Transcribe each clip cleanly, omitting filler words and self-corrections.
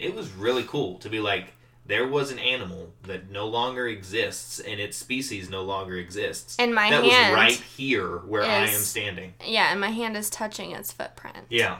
it was really cool to be like, there was an animal that no longer exists, and its species no longer exists. And my hand that was right here where I am standing. Yeah, and my hand is touching its footprint. Yeah.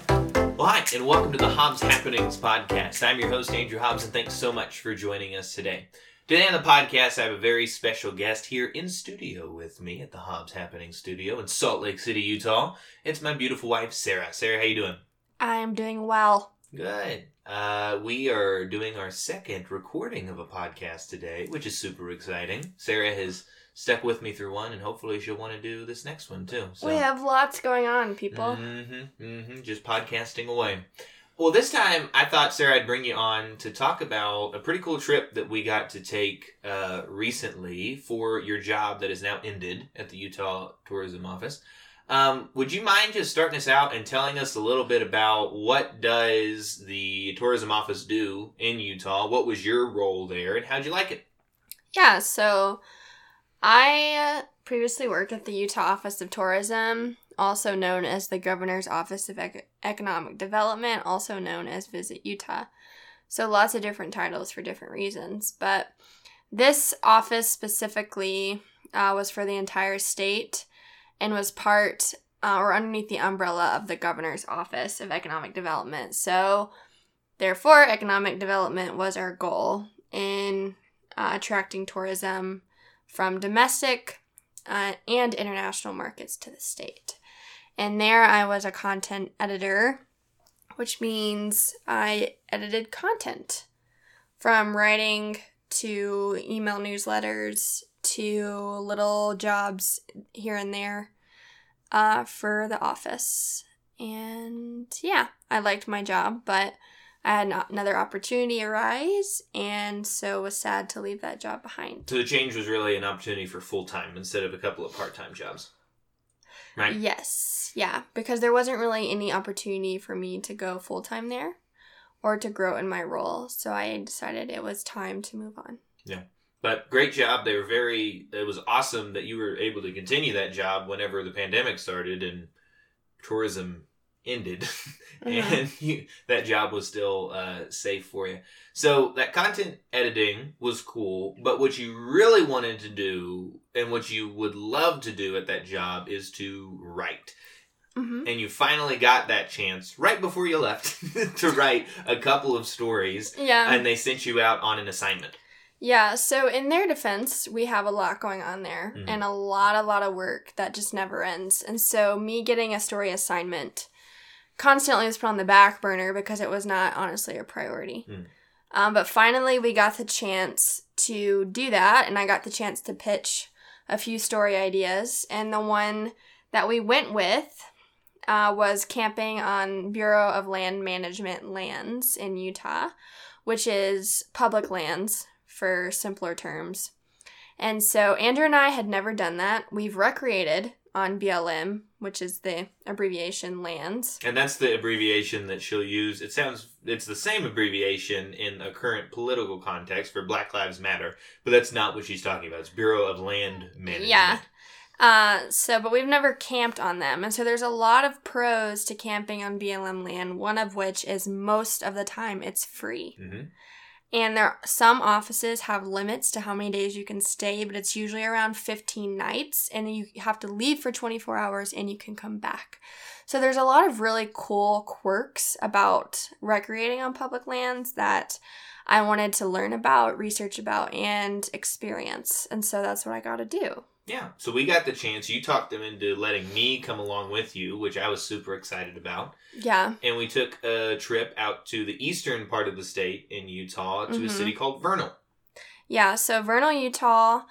Well, hi, and welcome to the Hobbs Happenings Podcast. I'm your host, Andrew Hobbs, and thanks so much for joining us today. Today on the podcast, I have a very special guest here in studio with me at the Hobbs Happening Studio in Salt Lake City, Utah. It's my beautiful wife, Sarah. Sarah, how you doing? I'm doing well. Good. We are doing our second recording of a podcast today, which is super exciting. Sarah has stuck with me through one, and hopefully she'll want to do this next one, too. So. We have lots going on, people. Just podcasting away. Well, this time, I thought, Sarah, I'd bring you on to talk about a pretty cool trip that we got to take recently for your job that is now ended at the Utah Tourism Office. Would you mind just starting us out and telling us a little bit about what does the Tourism Office do in Utah? What was your role there, and how'd you like it? Yeah, so I previously worked at the Utah Office of Tourism, also known as the Governor's Office of Economic Development, also known as Visit Utah. So lots of different titles for different reasons. But this office specifically was for the entire state and was part or underneath the umbrella of the Governor's Office of Economic Development. So therefore, economic development was our goal in attracting tourism from domestic and international markets to the state. And there I was a content editor, which means I edited content from writing to email newsletters to little jobs here and there for the office. And yeah, I liked my job, but I had another opportunity arise, and so was sad to leave that job behind. So the change was really an opportunity for full-time instead of a couple of part-time jobs, right? Yes, yeah, because there wasn't really any opportunity for me to go full-time there or to grow in my role, so I decided it was time to move on. Yeah, but great job. They were it was awesome that you were able to continue that job whenever the pandemic started and tourism ended and that job was still safe for you. So that content editing was cool, but what you really wanted to do and what you would love to do at that job is to write. And you finally got that chance right before you left to write a couple of stories. Yeah. And they sent you out on an assignment. Yeah, so in their defense, we have a lot going on there and a lot of work that just never ends. And so me getting a story assignment constantly was put on the back burner because it was not honestly a priority. But finally we got the chance to do that, and I got the chance to pitch a few story ideas, and the one that we went with was camping on Bureau of Land Management lands in Utah, which is public lands for simpler terms. And so Andrew and I had never done that. We've recreated on BLM, which is the abbreviation lands. And that's the abbreviation that she'll use. It's the same abbreviation in a current political context for Black Lives Matter, but that's not what she's talking about. It's Bureau of Land Management. Yeah. But we've never camped on them. And so there's a lot of pros to camping on BLM land, one of which is most of the time it's free. And some offices have limits to how many days you can stay, but it's usually around 15 nights, and you have to leave for 24 hours, and you can come back. So there's a lot of really cool quirks about recreating on public lands that I wanted to learn about, research about, and experience, and so that's what I got to do. Yeah, so we got the chance. You talked them into letting me come along with you, which I was super excited about. Yeah. And we took a trip out to the eastern part of the state in Utah to a city called Vernal. Yeah, so Vernal, Utah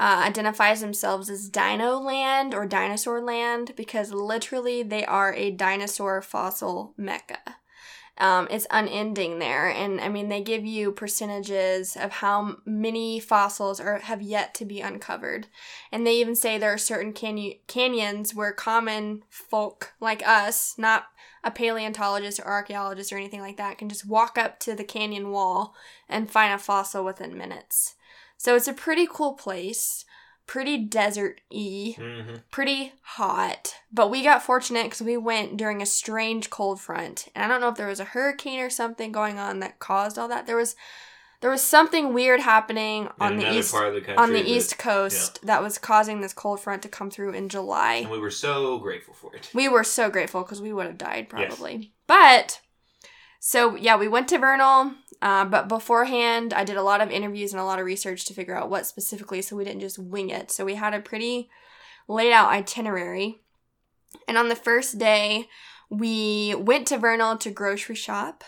identifies themselves as Dino Land or Dinosaur Land because literally they are a dinosaur fossil mecca. It's unending there. And, I mean, they give you percentages of how many fossils have yet to be uncovered. And they even say there are certain canyons where common folk like us, not a paleontologist or archaeologist or anything like that, can just walk up to the canyon wall and find a fossil within minutes. So it's a pretty cool place. pretty desert-y, pretty hot. But we got fortunate because we went during a strange cold front. And I don't know if there was a hurricane or something going on that caused all that. There was something weird happening on the east part of the country, on the East Coast that was causing this cold front to come through in July. And we were so grateful for it. We were so grateful because we would have died probably. Yes. But, so yeah, we went to Vernal. But beforehand, I did a lot of interviews and a lot of research to figure out what specifically, so we didn't just wing it. So we had a pretty laid out itinerary. And on the first day, we went to Vernal to grocery shop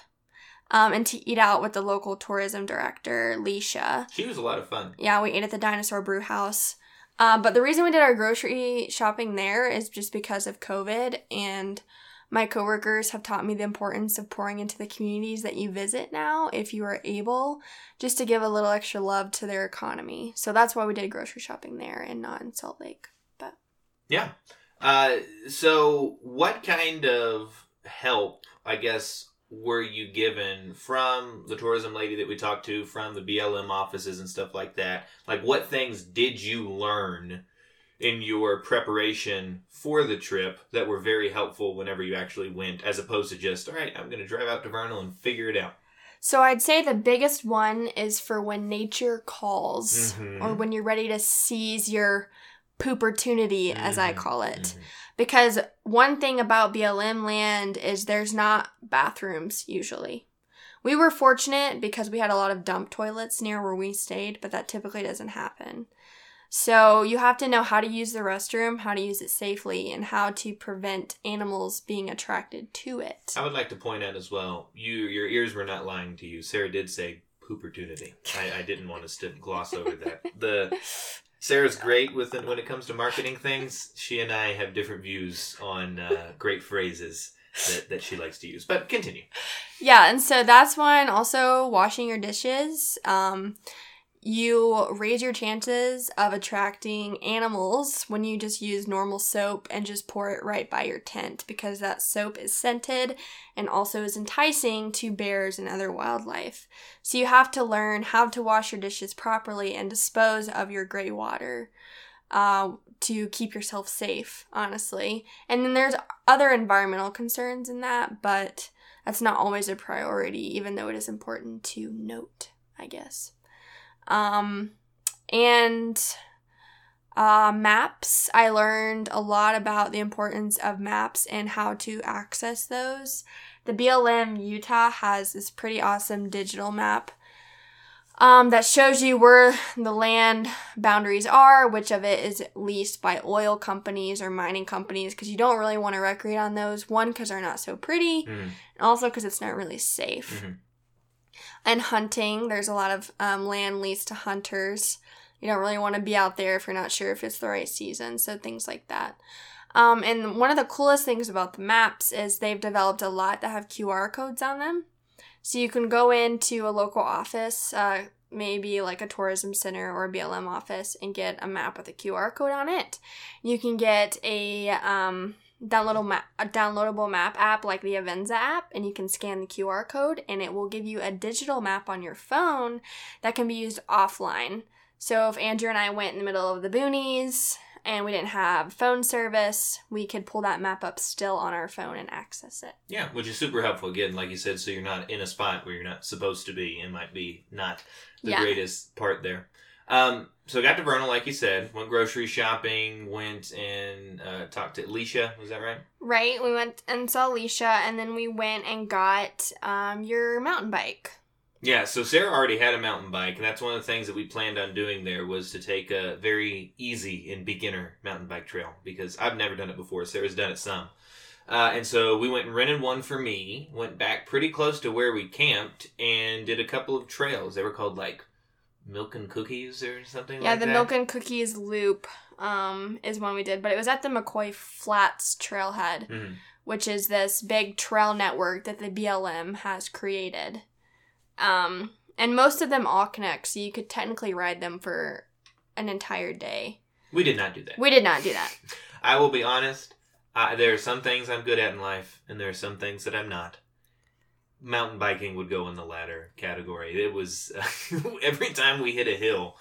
and to eat out with the local tourism director, Leisha. She was a lot of fun. Yeah, we ate at the Dinosaur Brew House. But the reason we did our grocery shopping there is just because of COVID, and my coworkers have taught me the importance of pouring into the communities that you visit now, if you are able, just to give a little extra love to their economy. So that's why we did grocery shopping there and not in Salt Lake. But yeah. So what kind of help, I guess, were you given from the tourism lady that we talked to, from the BLM offices and stuff like that? Like, what things did you learn in your preparation for the trip that were very helpful whenever you actually went, as opposed to just, all right, I'm going to drive out to Vernal and figure it out? So I'd say the biggest one is for when nature calls, or when you're ready to seize your poopertunity, as I call it. Because one thing about BLM land is there's not bathrooms usually. We were fortunate because we had a lot of dump toilets near where we stayed, but that typically doesn't happen. So you have to know how to use the restroom, how to use it safely, and how to prevent animals being attracted to it. I would like to point out as well, your ears were not lying to you. Sarah did say poopertunity. I didn't want to gloss over that. Sarah's great when it comes to marketing things. She and I have different views on great phrases that she likes to use. But continue. Yeah, and so that's one. Also, washing your dishes. You raise your chances of attracting animals when you just use normal soap and just pour it right by your tent, because that soap is scented and also is enticing to bears and other wildlife. So you have to learn how to wash your dishes properly and dispose of your gray water to keep yourself safe, honestly. And then there's other environmental concerns in that, but that's not always a priority, even though it is important to note, I guess. Maps. I learned a lot about the importance of maps and how to access those. The BLM Utah has this pretty awesome digital map, that shows you where the land boundaries are, which of it is leased by oil companies or mining companies, because you don't really want to recreate on those. One, because they're not so pretty, and also because it's not really safe. And hunting, there's a lot of land leased to hunters. You don't really want to be out there if you're not sure if it's the right season, so things like that. And one of the coolest things about the maps is they've developed a lot that have QR codes on them. So you can go into a local office, maybe like a tourism center or a BLM office, and get a map with a QR code on it. You can get a downloadable map app like the Avenza app, and you can scan the QR code and it will give you a digital map on your phone that can be used offline. So if Andrew and I went in the middle of the boonies and we didn't have phone service, we could pull that map up still on our phone and access it. Yeah, which is super helpful. Again, like you said, so you're not in a spot where you're not supposed to be, and might be not the greatest part there. So got to Vernal, like you said, went grocery shopping, went and talked to Leisha, was that right? Right, we went and saw Leisha, and then we went and got your mountain bike. Yeah, so Sarah already had a mountain bike, and that's one of the things that we planned on doing there, was to take a very easy and beginner mountain bike trail, because I've never done it before. Sarah's done it some. And so we went and rented one for me, went back pretty close to where we camped, and did a couple of trails. They were called, like, Milk and Cookies or something like that? Yeah, the Milk and Cookies Loop is one we did, but it was at the McCoy Flats Trailhead, which is this big trail network that the BLM has created. And most of them all connect, so you could technically ride them for an entire day. We did not do that. I will be honest, there are some things I'm good at in life, and there are some things that I'm not. Mountain biking would go in the latter category. It was every time we hit a hill,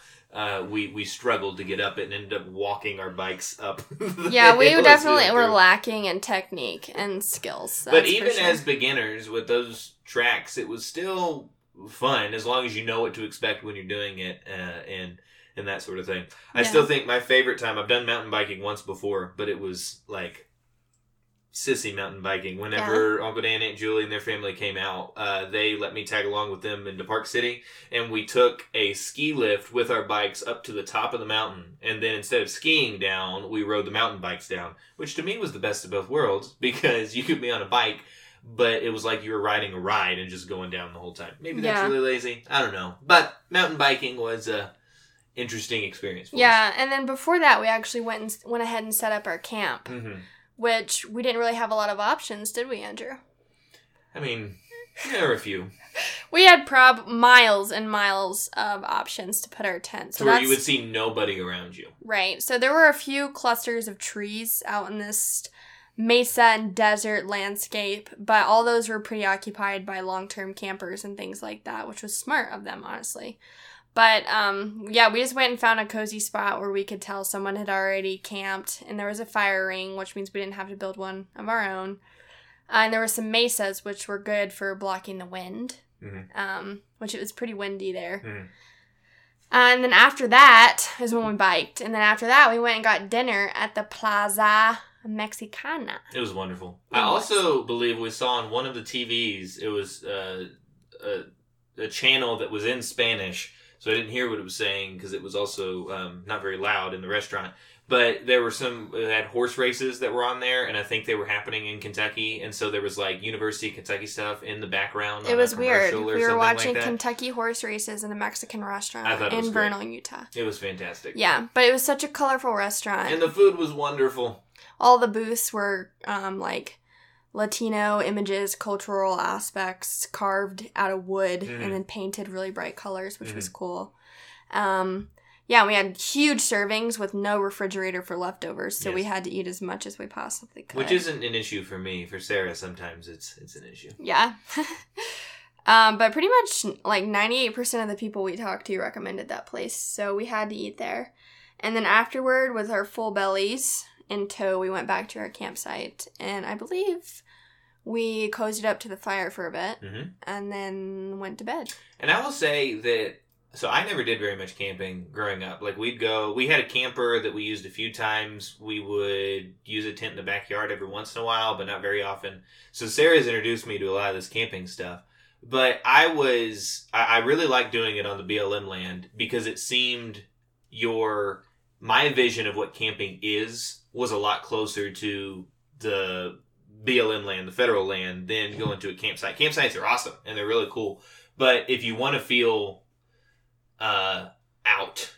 we struggled to get up it and ended up walking our bikes up. Yeah, we definitely were lacking in technique and skills. But even as beginners with those tracks, it was still fun as long as you know what to expect when you're doing it and that sort of thing. I still think my favorite time, I've done mountain biking once before, but it was like sissy mountain biking. Whenever Uncle Dan, Aunt Julie, and their family came out, they let me tag along with them into Park City, and we took a ski lift with our bikes up to the top of the mountain, and then instead of skiing down, we rode the mountain bikes down, which to me was the best of both worlds, because you could be on a bike, but it was like you were riding a ride and just going down the whole time. Maybe that's really lazy. I don't know. But mountain biking was a interesting experience for us. And then before that, we actually went ahead and set up our camp, which we didn't really have a lot of options, did we, Andrew? I mean, there were a few. We had miles and miles of options to put our tents. So where you would see nobody around you. Right. So there were a few clusters of trees out in this mesa and desert landscape, but all those were pretty occupied by long-term campers and things like that, which was smart of them, honestly. But, we just went and found a cozy spot where we could tell someone had already camped, and there was a fire ring, which means we didn't have to build one of our own. And there were some mesas, which were good for blocking the wind, which it was pretty windy there. Mm-hmm. And then after that is when we biked. And then after that, we went and got dinner at the Plaza Mexicana. It was wonderful. I also believe we saw on one of the TVs, it was a channel that was in Spanish. So I didn't hear what it was saying because it was also not very loud in the restaurant. But there were they had horse races that were on there, and I think they were happening in Kentucky. And so there was like University of Kentucky stuff in the background. It was weird. We were watching Kentucky horse races in a Mexican restaurant in Vernal, Utah. It was fantastic. Yeah, but it was such a colorful restaurant. And the food was wonderful. All the booths were Latino images, cultural aspects carved out of wood and then painted really bright colors, which was cool. We had huge servings with no refrigerator for leftovers, so we had to eat as much as we possibly could. Which isn't an issue for me. For Sarah, sometimes it's an issue. Yeah. But pretty much 98% of the people we talked to recommended that place, so we had to eat there. And then afterward, with our full bellies in tow, we went back to our campsite, and I believe we cozied up to the fire for a bit, and then went to bed. And I will say that, so I never did very much camping growing up. We had a camper that we used a few times. We would use a tent in the backyard every once in a while, but not very often. So Sarah's introduced me to a lot of this camping stuff. But I really liked doing it on the BLM land because it seemed my vision of what camping is was a lot closer to the BLM land, the federal land, than going to a campsite. Campsites are awesome, and they're really cool. But if you want to feel out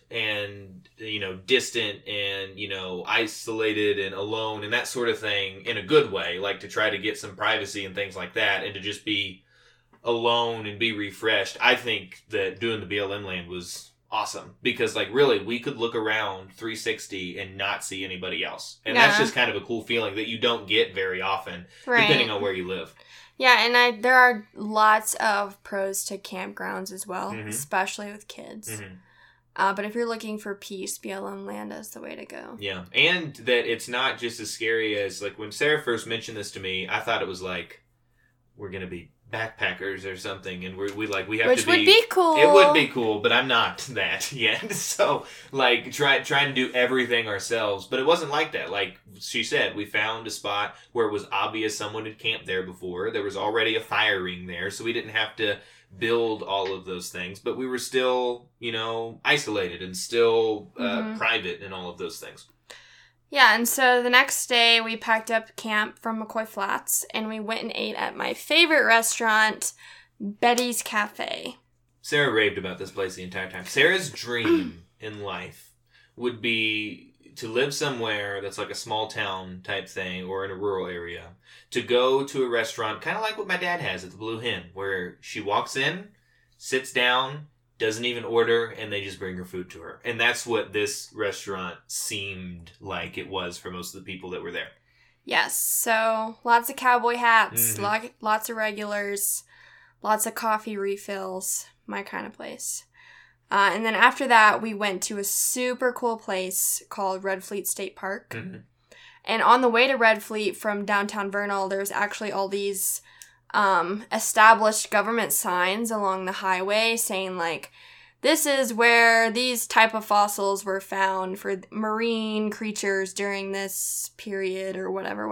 and, distant and, isolated and alone and that sort of thing in a good way, like to try to get some privacy and things like that and to just be alone and be refreshed, I think that doing the BLM land was awesome because really we could look around 360 and not see anybody else, and that's just kind of a cool feeling that you don't get very often depending on where you live. And there are lots of pros to campgrounds as well, especially with kids. But if you're looking for peace, BLM land is the way to go. And that it's not just as scary as when Sarah first mentioned this to me, I thought it was we're gonna be backpackers or something, and we have to be. Which would be cool. It would be cool, but I'm not that yet. So trying to do everything ourselves, but it wasn't like that. Like she said, we found a spot where it was obvious someone had camped there before. There was already a fire ring there, so we didn't have to build all of those things. But we were still, isolated and still private and all of those things. Yeah, and so the next day we packed up camp from McCoy Flats and we went and ate at my favorite restaurant, Betty's Cafe. Sarah raved about this place the entire time. Sarah's dream in life would be to live somewhere that's like a small town type thing or in a rural area, to go to a restaurant kind of like what my dad has at the Blue Hen, where she walks in, sits down, doesn't even order, and they just bring her food to her. And that's what this restaurant seemed like it was for most of the people that were there. Yes, so lots of cowboy hats, lots of regulars, lots of coffee refills, my kind of place. And then after that, we went to a super cool place called Red Fleet State Park. Mm-hmm. And on the way to Red Fleet from downtown Vernal, there's actually all these established government signs along the highway saying, like, this is where these type of fossils were found for marine creatures during this period or whatever.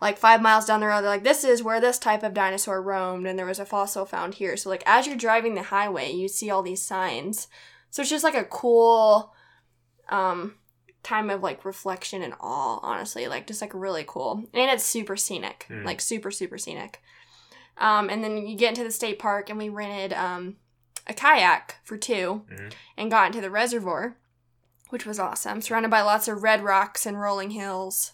Like 5 miles down the road, they're like, this is where this type of dinosaur roamed and there was a fossil found here. So like as you're driving the highway, you see all these signs. So it's just like a cool time of like reflection and awe, honestly. Like just like really cool. And it's super scenic, like super, super scenic. And then you get into the state park and we rented... a kayak for two, and got into the reservoir, which was awesome. Surrounded by lots of red rocks and rolling hills.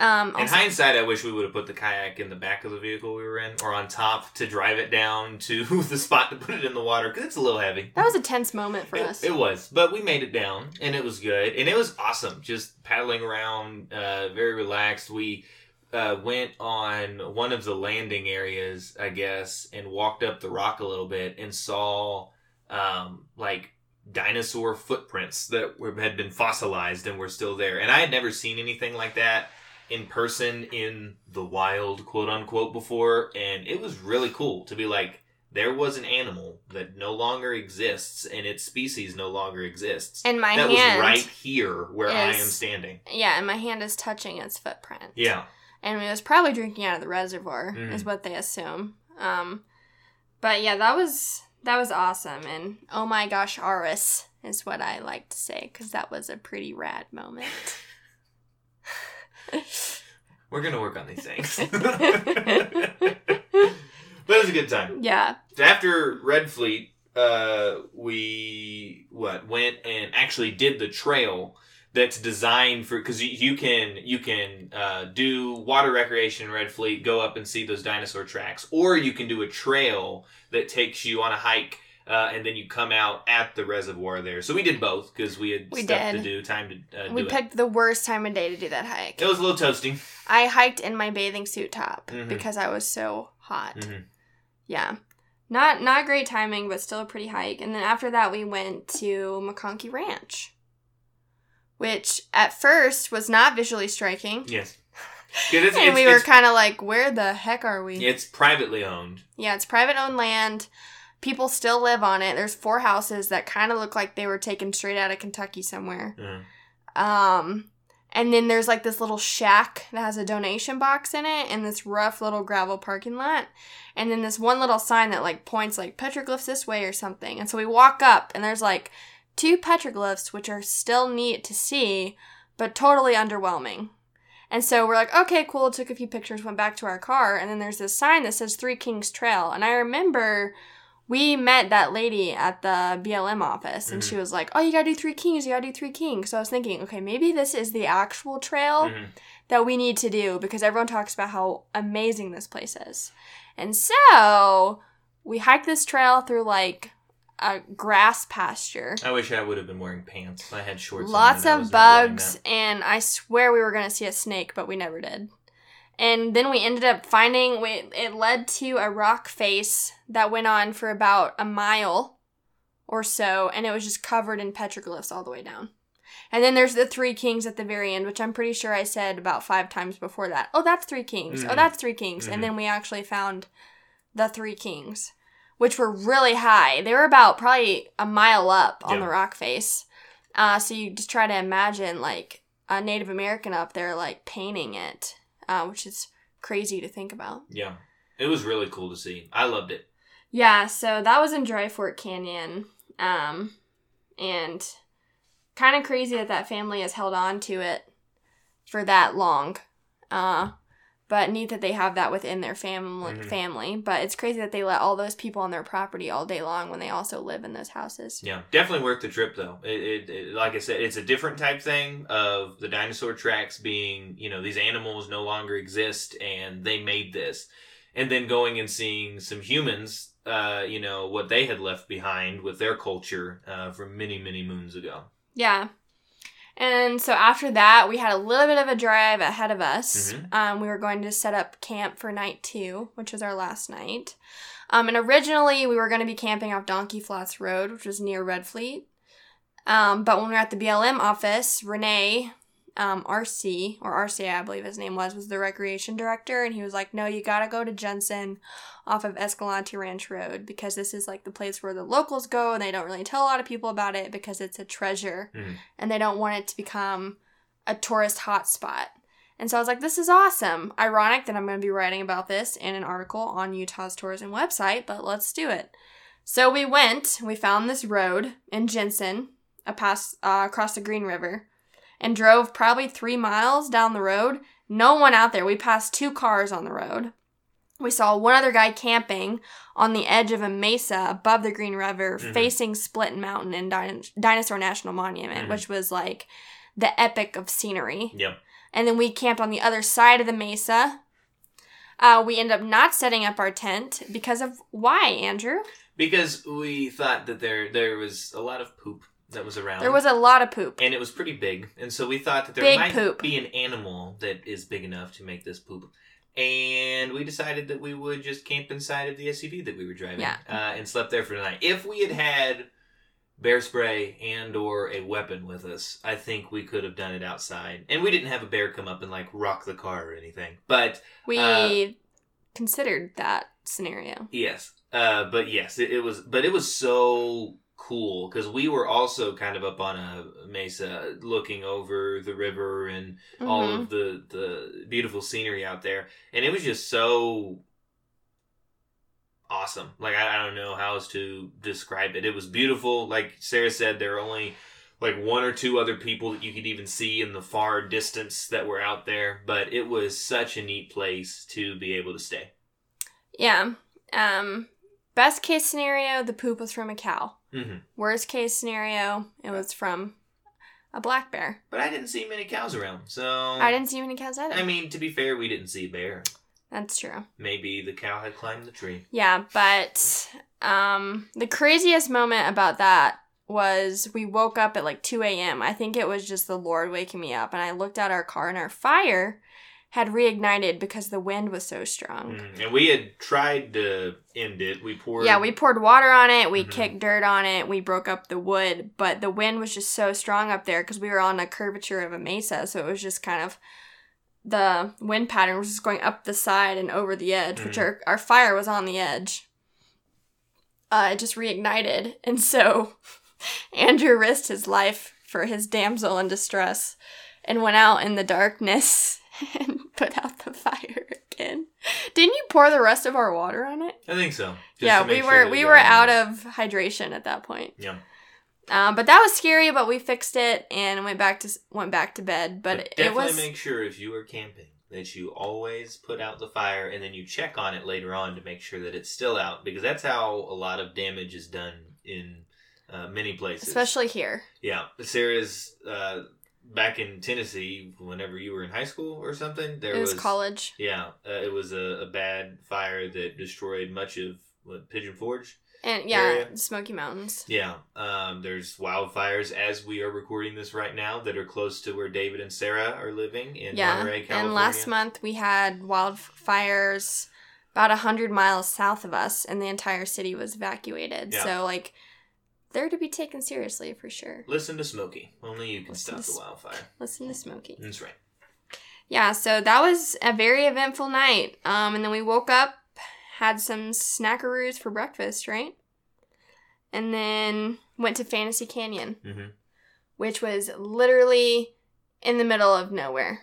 In hindsight, I wish we would have put the kayak in the back of the vehicle we were in, or on top to drive it down to the spot to put it in the water, because it's a little heavy. That was a tense moment for us. It was, but we made it down, and it was good, and it was awesome. Just paddling around, very relaxed. We... went on one of the landing areas, I guess, and walked up the rock a little bit and saw, like, dinosaur footprints that had been fossilized and were still there. And I had never seen anything like that in person in the wild, quote-unquote, before. And it was really cool to be like, there was an animal that no longer exists, and its species no longer exists. And my hand was right here where I am standing. Yeah, and my hand is touching its footprint. Yeah. And it was probably drinking out of the reservoir, is what they assume. But yeah, that was awesome. And oh my gosh, Aris is what I like to say, because that was a pretty rad moment. We're gonna work on these things, but it was a good time. Yeah. After Red Fleet, we went and actually did the trail. That's designed for, because you can do water recreation in Red Fleet, go up and see those dinosaur tracks, or you can do a trail that takes you on a hike, and then you come out at the reservoir there. So we did both because we had stuff to do, time to do it. We picked the worst time of day to do that hike. It was a little toasty. I hiked in my bathing suit top because I was so hot. Mm-hmm. Yeah. Not great timing, but still a pretty hike. And then after that, we went to McConkie Ranch, which at first was not visually striking. Yes. And we were kind of like, where the heck are we? It's privately owned. Yeah, it's private owned land. People still live on it. There's 4 houses that kind of look like they were taken straight out of Kentucky somewhere. Mm. And then there's like this little shack that has a donation box in it and this rough little gravel parking lot. And then this one little sign that like points like petroglyphs this way or something. And so we walk up and there's like 2 petroglyphs, which are still neat to see, but totally underwhelming. And so we're like, okay, cool. Took a few pictures, went back to our car. And then there's this sign that says 3 Kings Trail. And I remember we met that lady at the BLM office. And she was like, oh, you got to do 3 Kings. You got to do 3 Kings. So I was thinking, okay, maybe this is the actual trail that we need to do because everyone talks about how amazing this place is. And so we hiked this trail through like a grass pasture. I wish I would have been wearing pants. I had shorts. Lots of bugs, and I swear we were going to see a snake, but we never did. And then we ended up finding, it led to a rock face that went on for about a mile or so, and it was just covered in petroglyphs all the way down. And then there's the 3 Kings at the very end, which I'm pretty sure I said about 5 times before that. Oh, that's 3 Kings. Mm-hmm. Oh, that's 3 Kings. Mm-hmm. And then we actually found the 3 Kings. Which were really high. They were about probably a mile up on the rock face. So you just try to imagine, like, a Native American up there, like, painting it, which is crazy to think about. Yeah. It was really cool to see. I loved it. Yeah, so that was in Dry Fork Canyon. And kind of crazy that family has held on to it for that long. But neat that they have that within their family. But it's crazy that they let all those people on their property all day long when they also live in those houses. Yeah, definitely worth the trip, though. It like I said, it's a different type thing of the dinosaur tracks being, you know, these animals no longer exist and they made this. And then going and seeing some humans, you know, what they had left behind with their culture from many, many moons ago. Yeah. And so after that, we had a little bit of a drive ahead of us. We were going to set up camp for night 2, which was our last night. And originally we were going to be camping off Donkey Flats Road, which was near Red Fleet. But when we were at the BLM office, Renee, RCA, I believe his name was the recreation director. And he was like, no, you got to go to Jensen off of Escalante Ranch Road, because this is like the place where the locals go and they don't really tell a lot of people about it because it's a treasure and they don't want it to become a tourist hotspot. And so I was like, this is awesome. Ironic that I'm going to be writing about this in an article on Utah's tourism website, but let's do it. So we went, we found this road in Jensen, across the Green River, and drove probably 3 miles down the road. No one out there. We passed 2 cars on the road. We saw one other guy camping on the edge of a mesa above the Green River, facing Split Mountain and Dinosaur National Monument, which was like the epic of scenery. Yep. And then we camped on the other side of the mesa. We ended up not setting up our tent because of why, Andrew? Because we thought that there was a lot of poop that was around. There was a lot of poop. And it was pretty big. And so we thought that there might be an animal that is big enough to make this poop. And we decided that we would just camp inside of the SUV that we were driving and slept there for the night. If we had bear spray and or a weapon with us, I think we could have done it outside. And we didn't have a bear come up and like rock the car or anything. But we considered that scenario. Yes. But yes, it was so cool because we were also kind of up on a mesa looking over the river and all of the beautiful scenery out there. And it was just so awesome. Like, I don't know how else to describe it. It was beautiful. Like Sarah said, there were only like 1 or 2 other people that you could even see in the far distance that were out there. But it was such a neat place to be able to stay. Yeah. Best case scenario, the poop was from a cow. Mm-hmm. Worst case scenario, it was from a black bear. But I didn't see many cows around, so... I didn't see many cows either. I mean, to be fair, we didn't see a bear. That's true. Maybe the cow had climbed the tree. Yeah, but the craziest moment about that was we woke up at like 2 a.m. I think it was just the Lord waking me up, and I looked at our car, and our fire had reignited because the wind was so strong. And we had tried to end it. We poured water on it. We kicked dirt on it. We broke up the wood, but the wind was just so strong up there because we were on a curvature of a mesa, so it was just kind of... The wind pattern was just going up the side and over the edge, which our fire was on the edge. It just reignited. And so Andrew risked his life for his damsel in distress and went out in the darkness and put out the fire again. Didn't you pour the rest of our water on it? I think so. Yeah, we were out of hydration at that point. Yeah. But that was scary, but we fixed it and went back to bed. But definitely make sure if you are camping that you always put out the fire and then you check on it later on to make sure that it's still out, because that's how a lot of damage is done in many places. Especially here. Yeah. Sarah's back in Tennessee whenever you were in high school or something. It was college. Yeah. It was a bad fire that destroyed much of Pigeon Forge. And yeah, the Smoky Mountains. Yeah. There's wildfires as we are recording this right now that are close to where David and Sarah are living in Monterey, California. And last month we had wildfires about 100 miles south of us, and the entire city was evacuated. Yeah. So, like, they're to be taken seriously for sure. Listen to Smokey. Only you can stop the wildfire. Listen to Smokey. That's right. Yeah, so that was a very eventful night. And then we woke up. Had some snackaroos for breakfast, right? And then went to Fantasy Canyon, which was literally in the middle of nowhere.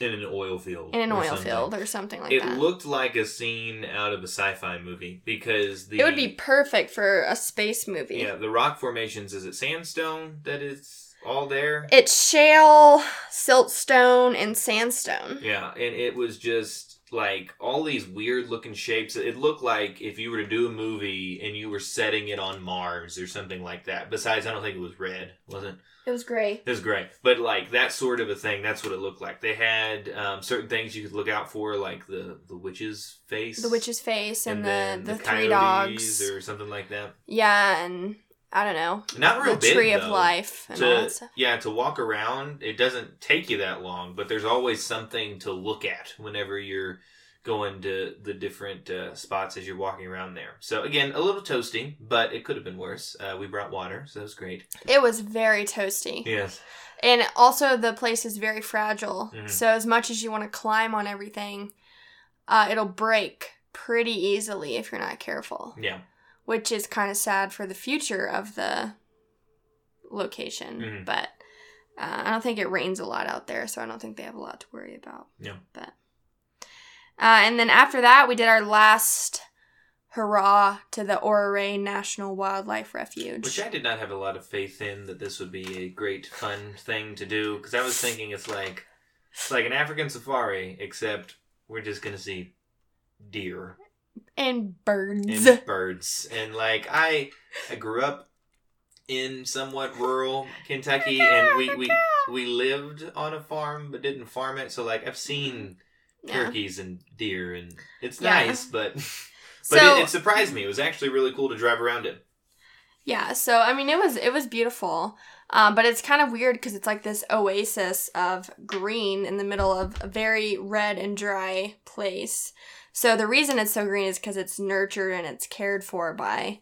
In an oil field or something like that. It looked like a scene out of a sci-fi movie because it would be perfect for a space movie. Yeah, the rock formations, is it sandstone that is... all there? It's shale, siltstone, and sandstone. Yeah, and it was just like all these weird looking shapes. It looked like if you were to do a movie and you were setting it on Mars or something like that. Besides, I don't think it was red, was it? It was gray. It was gray. But like that sort of a thing, that's what it looked like. They had certain things you could look out for, like the witch's face. The witch's face and the 3 dogs. Or something like that. Yeah, and... I don't know. Not real big, though. The tree of life and all that stuff. Yeah, to walk around, it doesn't take you that long, but there's always something to look at whenever you're going to the different spots as you're walking around there. So again, a little toasty, but it could have been worse. We brought water, so that was great. It was very toasty. Yes. And also the place is very fragile. Mm-hmm. So as much as you want to climb on everything, it'll break pretty easily if you're not careful. Yeah. Which is kind of sad for the future of the location. Mm-hmm. But I don't think it rains a lot out there, so I don't think they have a lot to worry about. Yeah. But, and then after that, we did our last hurrah to the Ouray National Wildlife Refuge. Which I did not have a lot of faith in that this would be a great fun thing to do, because I was thinking it's like an African safari, except we're just going to see deer. And birds. And birds. And like, I grew up in somewhat rural Kentucky, and we lived on a farm but didn't farm it, so like I've seen turkeys and deer, and it's nice, but so, it surprised me. It was actually really cool to drive around it. Yeah, so I mean, it was beautiful, but it's kind of weird because it's like this oasis of green in the middle of a very red and dry place. So the reason it's so green is because it's nurtured and it's cared for by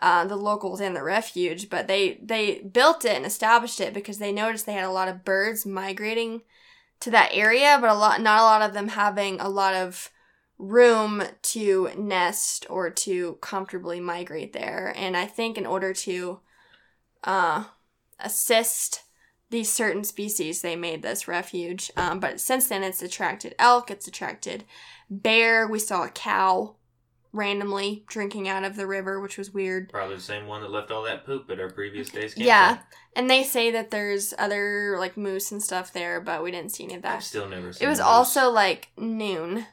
the locals and the refuge, but they built it and established it because they noticed they had a lot of birds migrating to that area, but not a lot of them having a lot of room to nest or to comfortably migrate there. And I think in order to assist these certain species, they made this refuge. But since then, it's attracted elk, it's attracted bear. We saw a cow randomly drinking out of the river, which was weird. Probably the same one that left all that poop at our previous day's campsite. Yeah, and they say that there's other, like, moose and stuff there, but we didn't see any of that. I've still never seen it. It was also, like, noon,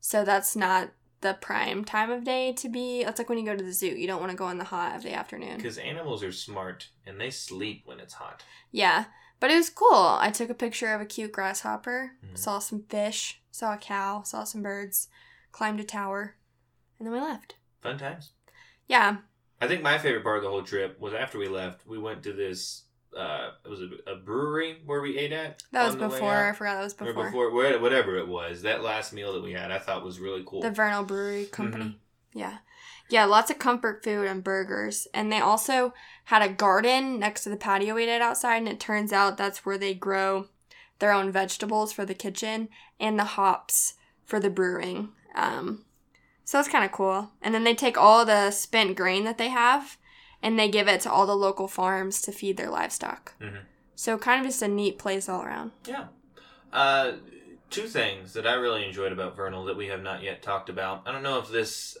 so that's not the prime time of day to be. That's like when you go to the zoo. You don't want to go in the hot of the afternoon. Because animals are smart, and they sleep when it's hot. Yeah, but it was cool. I took a picture of a cute grasshopper, saw some fish, saw a cow, saw some birds, climbed a tower. And then we left. Fun times. Yeah. I think my favorite part of the whole trip was after we left, we went to this, it was a brewery where we ate at. That was before. I forgot that was before. Or before, whatever it was. That last meal that we had, I thought was really cool. The Vernal Brewery Company. Mm-hmm. Yeah. Yeah, lots of comfort food and burgers. And they also had a garden next to the patio we did outside. And it turns out that's where they grow their own vegetables for the kitchen and the hops for the brewing. So that's kind of cool. And then they take all the spent grain that they have, and they give it to all the local farms to feed their livestock. Mm-hmm. So kind of just a neat place all around. Yeah. Two things that I really enjoyed about Vernal that we have not yet talked about. I don't know if this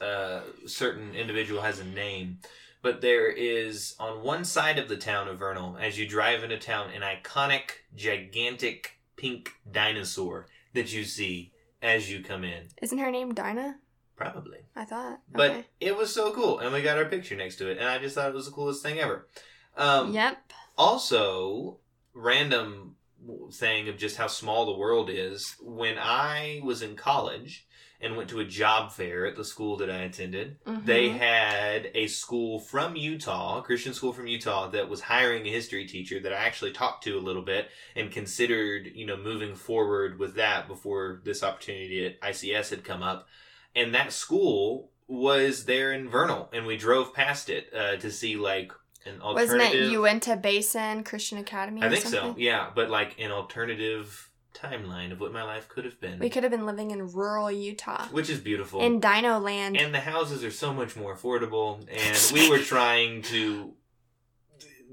certain individual has a name, but there is, on one side of the town of Vernal, as you drive into town, an iconic, gigantic pink dinosaur that you see as you come in. Isn't her name Dinah? Probably. I thought. But It was so cool. And we got our picture next to it. And I just thought it was the coolest thing ever. Yep. Also, random thing of just how small the world is. When I was in college and went to a job fair at the school that I attended, they had a school from Utah, a Christian school from Utah, that was hiring a history teacher that I actually talked to a little bit and considered, moving forward with that before this opportunity at ICS had come up. And that school was there in Vernal, and we drove past it to see, an alternative... Wasn't it Uinta Basin Christian Academy I think so, yeah. But, an alternative timeline of what my life could have been. We could have been living in rural Utah. Which is beautiful. In Dino Land. And the houses are so much more affordable, and we were trying to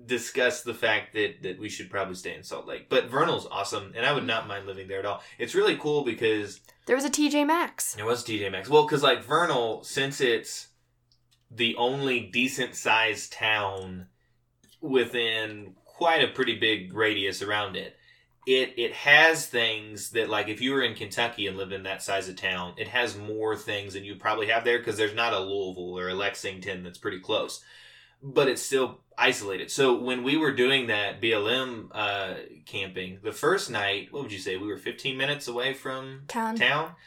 discuss the fact that we should probably stay in Salt Lake. But Vernal's awesome, and I would not mind living there at all. It's really cool because... There was a TJ Maxx. There was a TJ Maxx. Well, because Vernal, since it's the only decent-sized town within quite a pretty big radius around it, it has things that, if you were in Kentucky and lived in that size of town, it has more things than you probably have there because there's not a Louisville or a Lexington that's pretty close. But it's still isolated. So when we were doing that BLM camping, the first night, what would you say? We were 15 minutes away from town.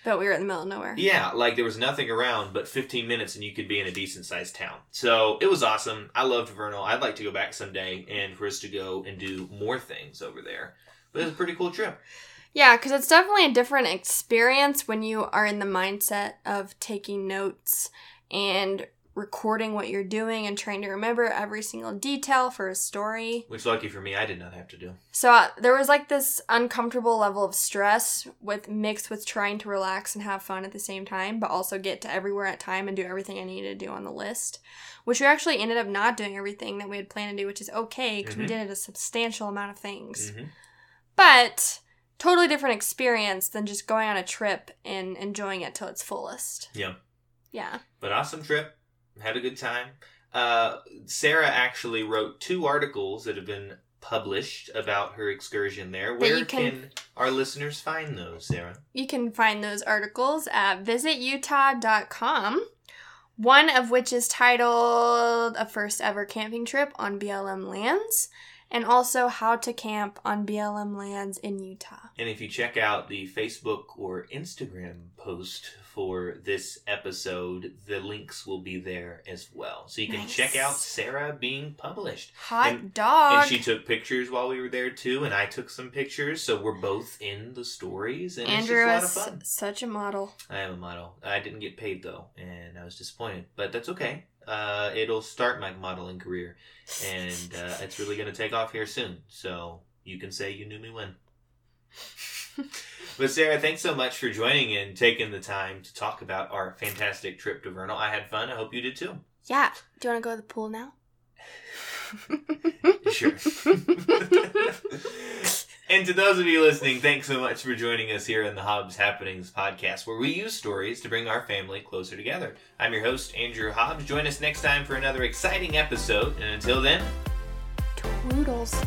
But we were in the middle of nowhere. Yeah, there was nothing around but 15 minutes and you could be in a decent-sized town. So it was awesome. I loved Vernal. I'd like to go back someday and for us to go and do more things over there. But it was a pretty cool trip. Yeah, because it's definitely a different experience when you are in the mindset of taking notes and recording what you're doing and trying to remember every single detail for a story. Which, lucky for me, I did not have to do. So there was like this uncomfortable level of stress mixed with trying to relax and have fun at the same time, but also get to everywhere at time and do everything I needed to do on the list. Which we actually ended up not doing everything that we had planned to do, which is okay, because we did a substantial amount of things. Mm-hmm. But totally different experience than just going on a trip and enjoying it till its fullest. Yeah. Yeah. But awesome trip. Had a good time. Sarah actually wrote 2 articles that have been published about her excursion there. Where can our listeners find those, Sarah? You can find those articles at visitutah.com, one of which is titled A First Ever Camping Trip on BLM Lands, and also How to Camp on BLM Lands in Utah. And if you check out the Facebook or Instagram post for this episode, the links will be there as well. So you can check out Sarah being published. And she took pictures while we were there too, and I took some pictures. So we're both in the stories, and Andrew, it's just a lot of fun. Such a model. I am a model. I didn't get paid though, and I was disappointed. But that's okay. It'll start my modeling career, and it's really going to take off here soon, so you can say you knew me when. But Sarah, thanks so much for joining and taking the time to talk about our fantastic trip to Vernal. I had fun. I hope you did too. Yeah. Do you want to go to the pool now? Sure. And to those of you listening, thanks so much for joining us here in the Hobbs Happenings podcast, where we use stories to bring our family closer together. I'm your host, Andrew Hobbs. Join us next time for another exciting episode. And until then, toodles.